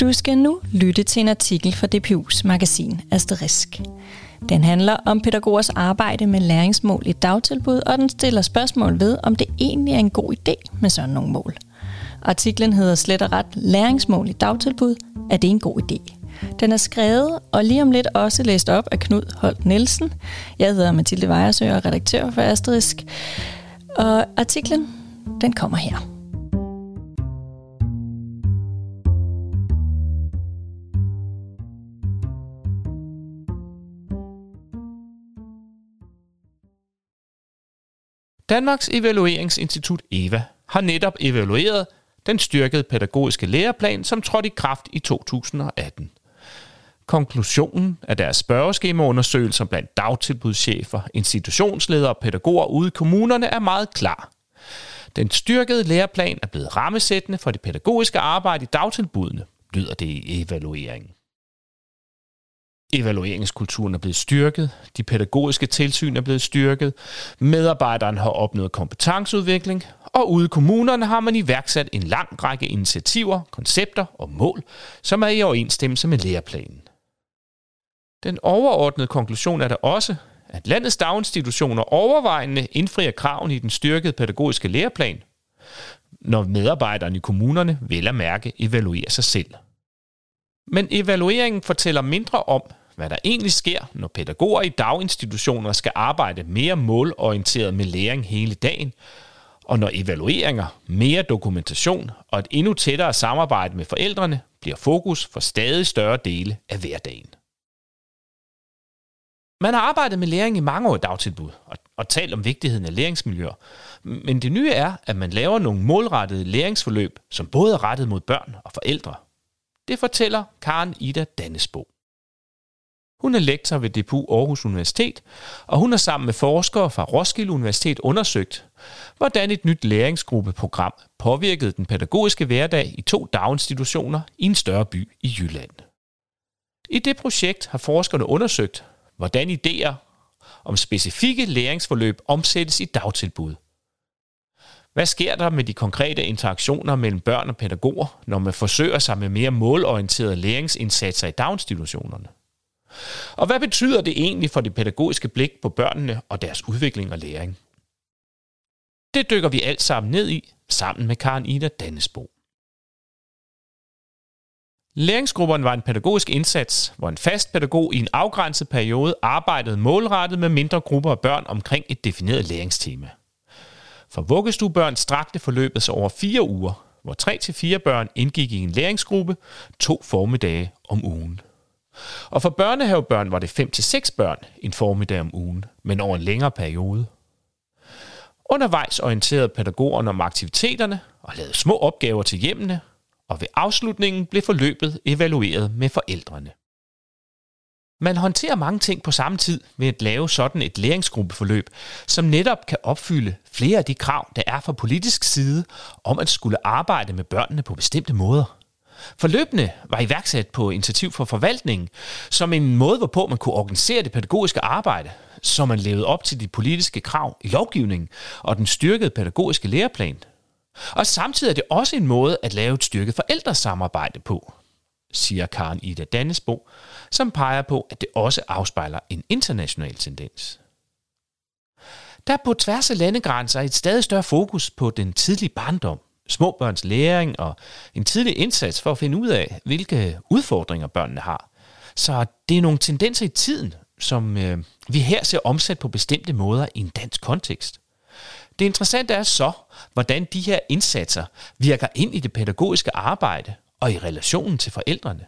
Du skal nu lytte til en artikel fra DPU's magasin Asterisk. Den handler om pædagogers arbejde med læringsmål i dagtilbud, og den stiller spørgsmål ved, om det egentlig er en god idé med sådan nogle mål. Artiklen hedder slet og ret læringsmål i dagtilbud. Er det en god idé? Den er skrevet og lige om lidt også læst op af Knud Holt Nielsen. Jeg hedder Mathilde Vejersøe og er redaktør for Asterisk. Og artiklen, den kommer her. Danmarks Evalueringsinstitut EVA har netop evalueret den styrkede pædagogiske læreplan, som trådte i kraft i 2018. Konklusionen af deres spørgeskemaundersøgelser blandt dagtilbudschefer, institutionsledere og pædagoger ude i kommunerne er meget klar. Den styrkede læreplan er blevet rammesættende for det pædagogiske arbejde i dagtilbudene, lyder det i evalueringen. Evalueringskulturen er blevet styrket, de pædagogiske tilsyn er blevet styrket, medarbejderen har opnået kompetenceudvikling, og ude i kommunerne har man iværksat en lang række initiativer, koncepter og mål, som er i overensstemmelse med læreplanen. Den overordnede konklusion er da også, at landets daginstitutioner overvejende indfrier kravene i den styrkede pædagogiske læreplan, når medarbejderne i kommunerne vel at mærke evaluerer sig selv. Men evalueringen fortæller mindre om, hvad der egentlig sker, når pædagoger i daginstitutioner skal arbejde mere målorienteret med læring hele dagen, og når evalueringer, mere dokumentation og et endnu tættere samarbejde med forældrene bliver fokus for stadig større dele af hverdagen. Man har arbejdet med læring i mange år i dagtilbud og talt om vigtigheden af læringsmiljøer, men det nye er, at man laver nogle målrettede læringsforløb, som både er rettet mod børn og forældre. Det fortæller Karen Ida Dannesbo. Hun er lektor ved DPU Aarhus Universitet, og hun har sammen med forskere fra Roskilde Universitet undersøgt, hvordan et nyt læringsgruppeprogram påvirkede den pædagogiske hverdag i 2 daginstitutioner i en større by i Jylland. I det projekt har forskerne undersøgt, hvordan idéer om specifikke læringsforløb omsættes i dagtilbud. Hvad sker der med de konkrete interaktioner mellem børn og pædagoger, når man forsøger sig med mere målorienterede læringsindsatser i daginstitutionerne? Og hvad betyder det egentlig for det pædagogiske blik på børnene og deres udvikling og læring? Det dykker vi alt sammen ned i, sammen med Karen Ida Dannesbo. Læringsgrupperne var en pædagogisk indsats, hvor en fast pædagog i en afgrænset periode arbejdede målrettet med mindre grupper af børn omkring et defineret læringstema. For vuggestuebørn strakte forløbet sig over 4 uger, hvor 3-4 børn indgik i en læringsgruppe 2 formiddage om ugen. Og for børnehavebørn var det 5-6 børn en formiddag om ugen, men over en længere periode. Undervejs orienterede pædagogerne om aktiviteterne og lavede små opgaver til hjemmene, og ved afslutningen blev forløbet evalueret med forældrene. Man håndterer mange ting på samme tid ved at lave sådan et læringsgruppeforløb, som netop kan opfylde flere af de krav, der er fra politisk side om at skulle arbejde med børnene på bestemte måder. Forløbene var iværksat på initiativ fra forvaltningen, som en måde, hvorpå man kunne organisere det pædagogiske arbejde, så man levede op til de politiske krav i lovgivningen og den styrkede pædagogiske læreplan. Og samtidig er det også en måde at lave et styrket forældresamarbejde på, siger Karen Ida Dannesbo, som peger på, at det også afspejler en international tendens. Der er på tværs af landegrænser et stadig større fokus på den tidlige barndom, småbørns læring og en tidlig indsats for at finde ud af, hvilke udfordringer børnene har. Så det er nogle tendenser i tiden, som vi her ser omsat på bestemte måder i en dansk kontekst. Det interessante er så, hvordan de her indsatser virker ind i det pædagogiske arbejde og i relationen til forældrene.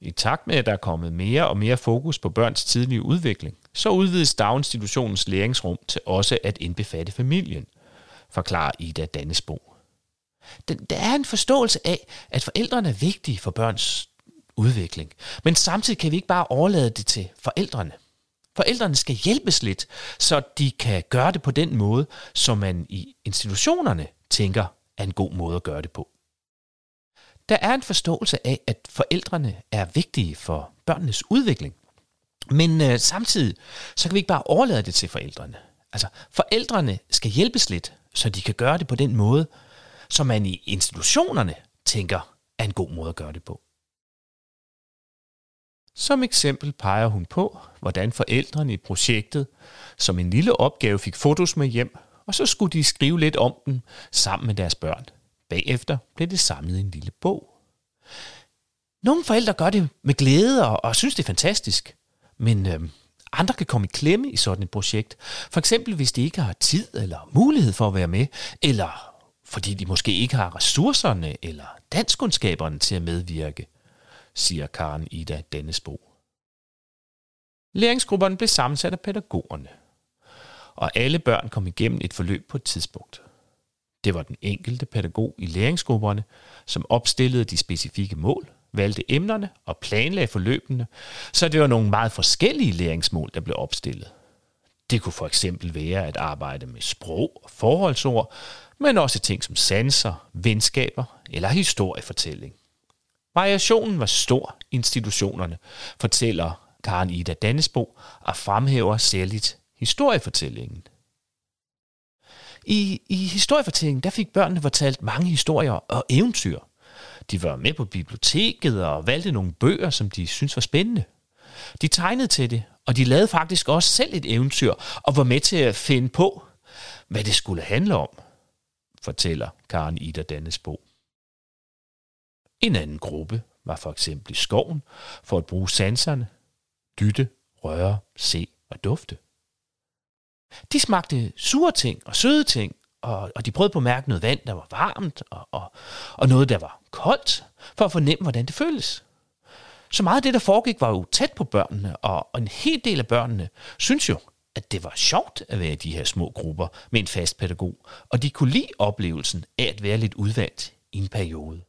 I takt med, at der er kommet mere og mere fokus på børns tidlige udvikling, så udvides daginstitutionens læringsrum til også at indbefatte familien, forklarer Ida Dannesbo. Der er en forståelse af, at forældrene er vigtige for børns udvikling, men samtidig kan vi ikke bare overlade det til forældrene. Forældrene skal hjælpes lidt, så de kan gøre det på den måde, som man i institutionerne tænker er en god måde at gøre det på. Der er en forståelse af, at forældrene er vigtige for børnenes udvikling, men samtidig så kan vi ikke bare overlade det til forældrene. Altså, forældrene skal hjælpes lidt, så de kan gøre det på den måde, som man i institutionerne tænker er en god måde at gøre det på. Som eksempel peger hun på, hvordan forældrene i projektet som en lille opgave fik fotos med hjem, og så skulle de skrive lidt om dem sammen med deres børn. Bagefter blev det samlet i en lille bog. Nogle forældre gør det med glæde og synes, det er fantastisk, men andre kan komme i klemme i sådan et projekt. For eksempel hvis de ikke har tid eller mulighed for at være med, eller fordi de måske ikke har ressourcerne eller danskkundskaberne til at medvirke, siger Karen Ida Dannesbo. Læringsgrupperne blev sammensat af pædagogerne, og alle børn kom igennem et forløb på et tidspunkt. Det var den enkelte pædagog i læringsgrupperne, som opstillede de specifikke mål, valgte emnerne og planlagde forløbene, så det var nogle meget forskellige læringsmål, der blev opstillet. Det kunne for eksempel være at arbejde med sprog og forholdsord, men også ting som sanser, venskaber eller historiefortælling. Variationen var stor i institutionerne, fortæller Karen Ida Dannesbo og fremhæver særligt historiefortællingen. I historiefortællingen der fik børnene fortalt mange historier og eventyr. De var med på biblioteket og valgte nogle bøger, som de syntes var spændende. De tegnede til det, og de lavede faktisk også selv et eventyr og var med til at finde på, hvad det skulle handle om, fortæller Karen Ida Dannesbo. En anden gruppe var for eksempel i skoven for at bruge sanserne, dytte, røre, se og dufte. De smagte sure ting og søde ting, og de prøvede på at mærke noget vand, der var varmt, og noget, der var koldt, for at fornemme, hvordan det føles. Så meget af det, der foregik, var jo tæt på børnene, og en hel del af børnene synes jo, at det var sjovt at være i de her små grupper med en fast pædagog, og de kunne lide oplevelsen af at være lidt udvalgt i en periode.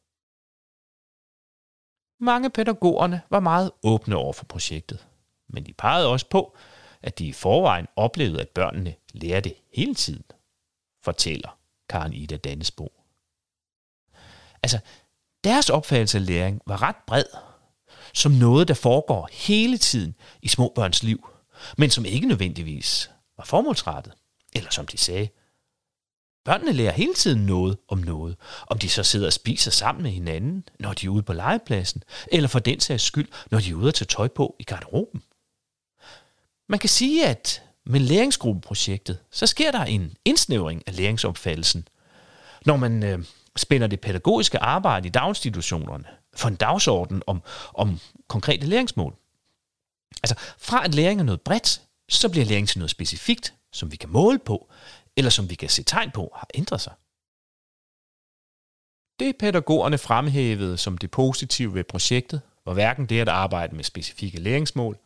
Mange pædagogerne var meget åbne over for projektet, men de pegede også på, at de i forvejen oplevede, at børnene lærer det hele tiden, fortæller Karen Ida Dannesbo. Altså, deres opfattelse af læring var ret bred, som noget, der foregår hele tiden i små børns liv, men som ikke nødvendigvis var formålsrettet, eller som de sagde. Børnene lærer hele tiden noget, om de så sidder og spiser sammen med hinanden, når de er ude på legepladsen, eller for den sags skyld, når de er ude at tage tøj på i garderoben. Man kan sige, at med læringsgruppeprojektet, så sker der en indsnævring af læringsopfattelsen, når man spænder det pædagogiske arbejde i daginstitutionerne for en dagsorden om konkrete læringsmål. Altså, fra at læring er noget bredt, så bliver læring til noget specifikt, som vi kan måle på, eller som vi kan se tegn på, har ændret sig. Det pædagogerne fremhævede som det positive ved projektet, var hverken det at arbejde med specifikke læringsmål,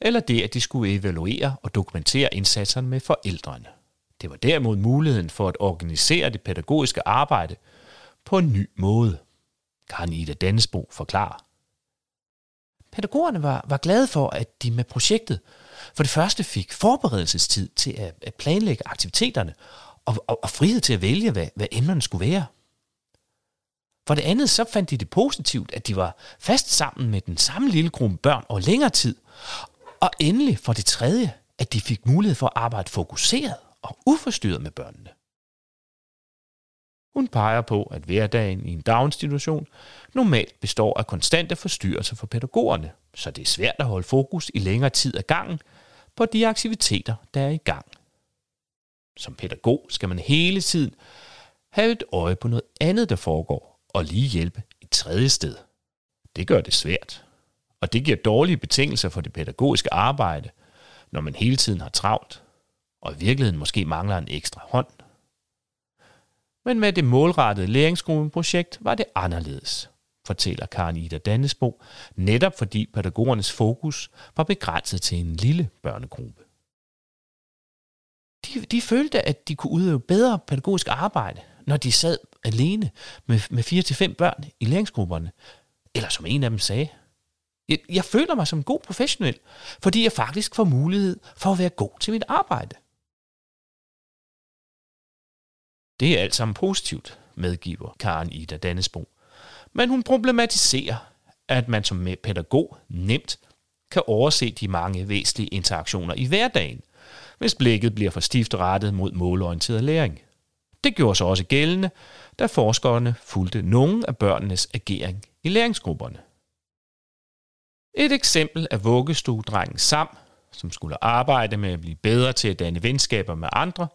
eller det, at de skulle evaluere og dokumentere indsatserne med forældrene. Det var derimod muligheden for at organisere det pædagogiske arbejde på en ny måde, Karen Ida Dannesbo forklarer. Pædagogerne var glade for, at de med projektet for det første fik forberedelsestid til at planlægge aktiviteterne og frihed til at vælge, hvad emnerne skulle være. For det andet så fandt de det positivt, at de var fast sammen med den samme lille gruppe børn over længere tid, og endelig for det tredje, at de fik mulighed for at arbejde fokuseret og uforstyrret med børnene. Hun peger på, at hverdagen i en daginstitution normalt består af konstante forstyrrelser for pædagogerne, så det er svært at holde fokus i længere tid ad gangen på de aktiviteter, der er i gang. Som pædagog skal man hele tiden have et øje på noget andet, der foregår, og lige hjælpe et tredje sted. Det gør det svært. Og det giver dårlige betingelser for det pædagogiske arbejde, når man hele tiden har travlt, og i virkeligheden måske mangler en ekstra hånd. Men med det målrettede læringsgruppeprojekt var det anderledes, fortæller Karen Ida Dannesbo, netop fordi pædagogernes fokus var begrænset til en lille børnegruppe. De følte, at de kunne udøve bedre pædagogisk arbejde, når de sad alene med 4-5 børn i læringsgrupperne, eller som en af dem sagde, jeg føler mig som en god professionel, fordi jeg faktisk får mulighed for at være god til mit arbejde. Det er alt sammen positivt, medgiver Karen Ida Dannesbo. Men hun problematiserer, at man som pædagog nemt kan overse de mange væsentlige interaktioner i hverdagen, hvis blikket bliver for stift rettet mod målorienteret læring. Det gjorde sig også gældende, da forskerne fulgte nogle af børnenes agering i læringsgrupperne. Et eksempel er vuggestuedrengen Sam, som skulle arbejde med at blive bedre til at danne venskaber med andre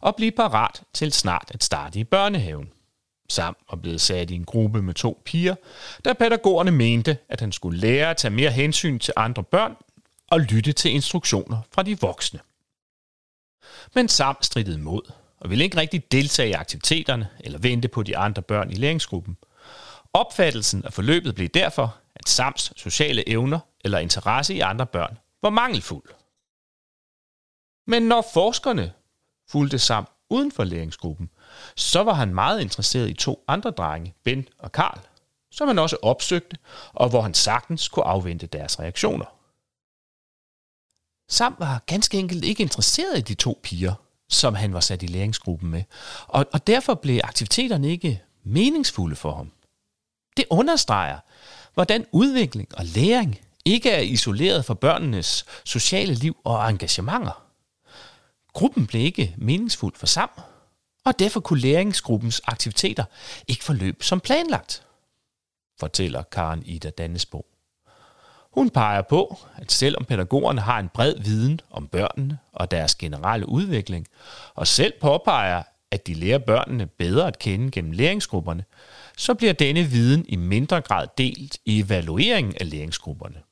og blive parat til snart at starte i børnehaven. Sam var blevet sat i en gruppe med 2 piger, da pædagogerne mente, at han skulle lære at tage mere hensyn til andre børn og lytte til instruktioner fra de voksne. Men Sam strittede mod og ville ikke rigtig deltage i aktiviteterne eller vente på de andre børn i læringsgruppen. Opfattelsen af forløbet blev derfor, at Sams sociale evner eller interesse i andre børn var mangelfuld. Men når forskerne fulgte Sam uden for læringsgruppen, så var han meget interesseret i 2 andre drenge, Ben og Karl, som han også opsøgte, og hvor han sagtens kunne afvente deres reaktioner. Sam var ganske enkelt ikke interesseret i de 2 piger, som han var sat i læringsgruppen med, og derfor blev aktiviteterne ikke meningsfulde for ham. Det understreger, hvordan udvikling og læring ikke er isoleret fra børnenes sociale liv og engagementer. Gruppen blev ikke meningsfuld for Sam, og derfor kunne læringsgruppens aktiviteter ikke forløbe som planlagt, fortæller Karen Ida Dannesbo. Hun peger på, at selvom pædagogerne har en bred viden om børnene og deres generelle udvikling, og selv påpeger, at de lærer børnene bedre at kende gennem læringsgrupperne, så bliver denne viden i mindre grad delt i evalueringen af læringsgrupperne.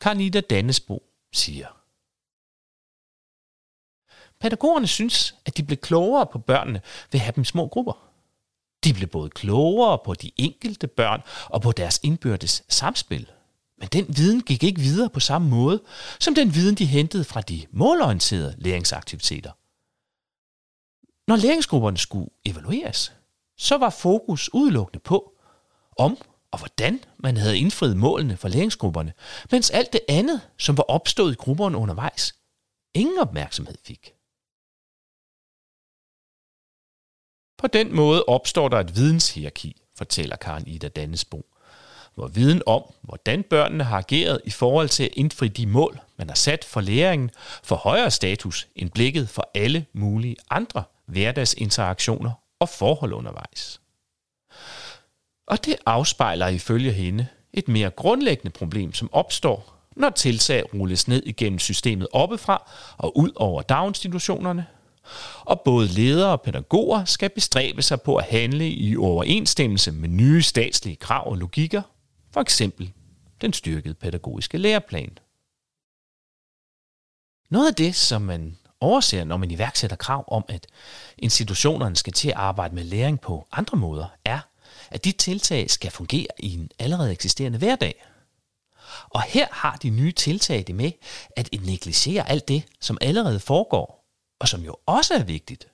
Karen Ida Dannesbo siger: Pædagogerne synes, at de blev klogere på børnene ved at have dem i små grupper. De blev både klogere på de enkelte børn og på deres indbyrdes samspil. Men den viden gik ikke videre på samme måde, som den viden de hentede fra de målorienterede læringsaktiviteter. Når læringsgrupperne skulle evalueres, så var fokus udelukkende på, om og hvordan man havde indfriet målene for læringsgrupperne, mens alt det andet, som var opstået i grupperne undervejs, ingen opmærksomhed fik. På den måde opstår der et videnshierarki, fortæller Karen Ida Dannesbo, hvor viden om, hvordan børnene har ageret i forhold til at indfri de mål, man har sat for læringen, får højere status end blikket for alle mulige andre hverdagsinteraktioner og forhold undervejs. Og det afspejler ifølge hende et mere grundlæggende problem, som opstår, når tiltag rulles ned igennem systemet oppefra og ud over daginstitutionerne, og både ledere og pædagoger skal bestræbe sig på at handle i overensstemmelse med nye statslige krav og logikker, for eksempel den styrkede pædagogiske læreplan. Noget af det, som man overser, når man iværksætter krav om, at institutionerne skal til at arbejde med læring på andre måder, er, at de tiltag skal fungere i en allerede eksisterende hverdag. Og her har de nye tiltag det med at negligere alt det, som allerede foregår, og som jo også er vigtigt,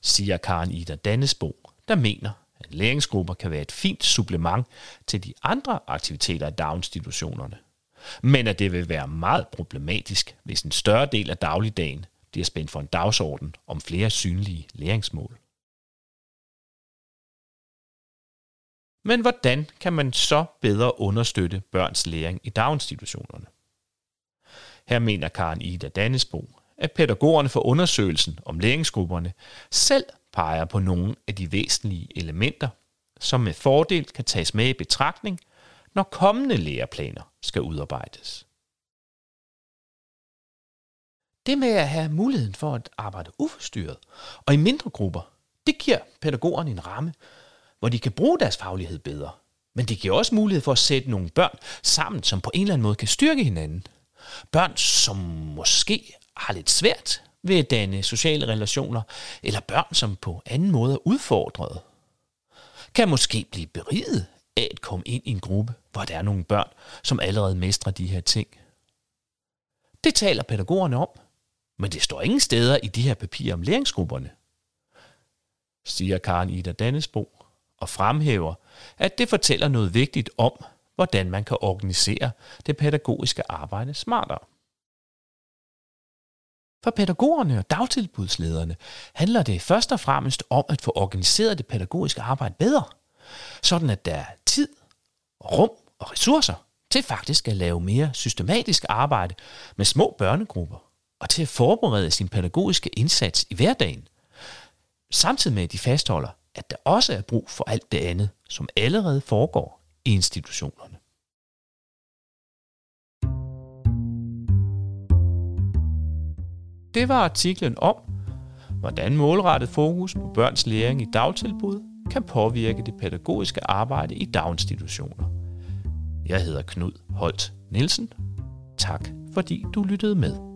siger Karen Ida Dannesbo, der mener, at læringsgrupper kan være et fint supplement til de andre aktiviteter i daginstitutionerne, men at det vil være meget problematisk, hvis en større del af dagligdagen bliver spændt for en dagsorden om flere synlige læringsmål. Men hvordan kan man så bedre understøtte børns læring i daginstitutionerne? Her mener Karen Ida Dannesbo, at pædagogerne for undersøgelsen om læringsgrupperne selv peger på nogle af de væsentlige elementer, som med fordel kan tages med i betragtning, når kommende læreplaner skal udarbejdes. Det med at have muligheden for at arbejde uforstyrret og i mindre grupper, det giver pædagogerne en ramme, hvor de kan bruge deres faglighed bedre. Men det giver også mulighed for at sætte nogle børn sammen, som på en eller anden måde kan styrke hinanden. Børn, som måske har lidt svært ved at danne sociale relationer, eller børn, som på anden måde er udfordrede, kan måske blive beriget af at komme ind i en gruppe, hvor der er nogle børn, som allerede mestrer de her ting. Det taler pædagogerne om, men det står ingen steder i de her papirer om læringsgrupperne, siger Karen Ida Dannesbo, og fremhæver, at det fortæller noget vigtigt om, hvordan man kan organisere det pædagogiske arbejde smartere. For pædagogerne og dagtilbudslederne handler det først og fremmest om at få organiseret det pædagogiske arbejde bedre, sådan at der er tid, rum og ressourcer til faktisk at lave mere systematisk arbejde med små børnegrupper og til at forberede sin pædagogiske indsats i hverdagen, samtidig med at de fastholder, at der også er brug for alt det andet, som allerede foregår i institutionerne. Det var artiklen om, hvordan målrettet fokus på børns læring i dagtilbud kan påvirke det pædagogiske arbejde i daginstitutioner. Jeg hedder Knud Holt Nielsen. Tak fordi du lyttede med.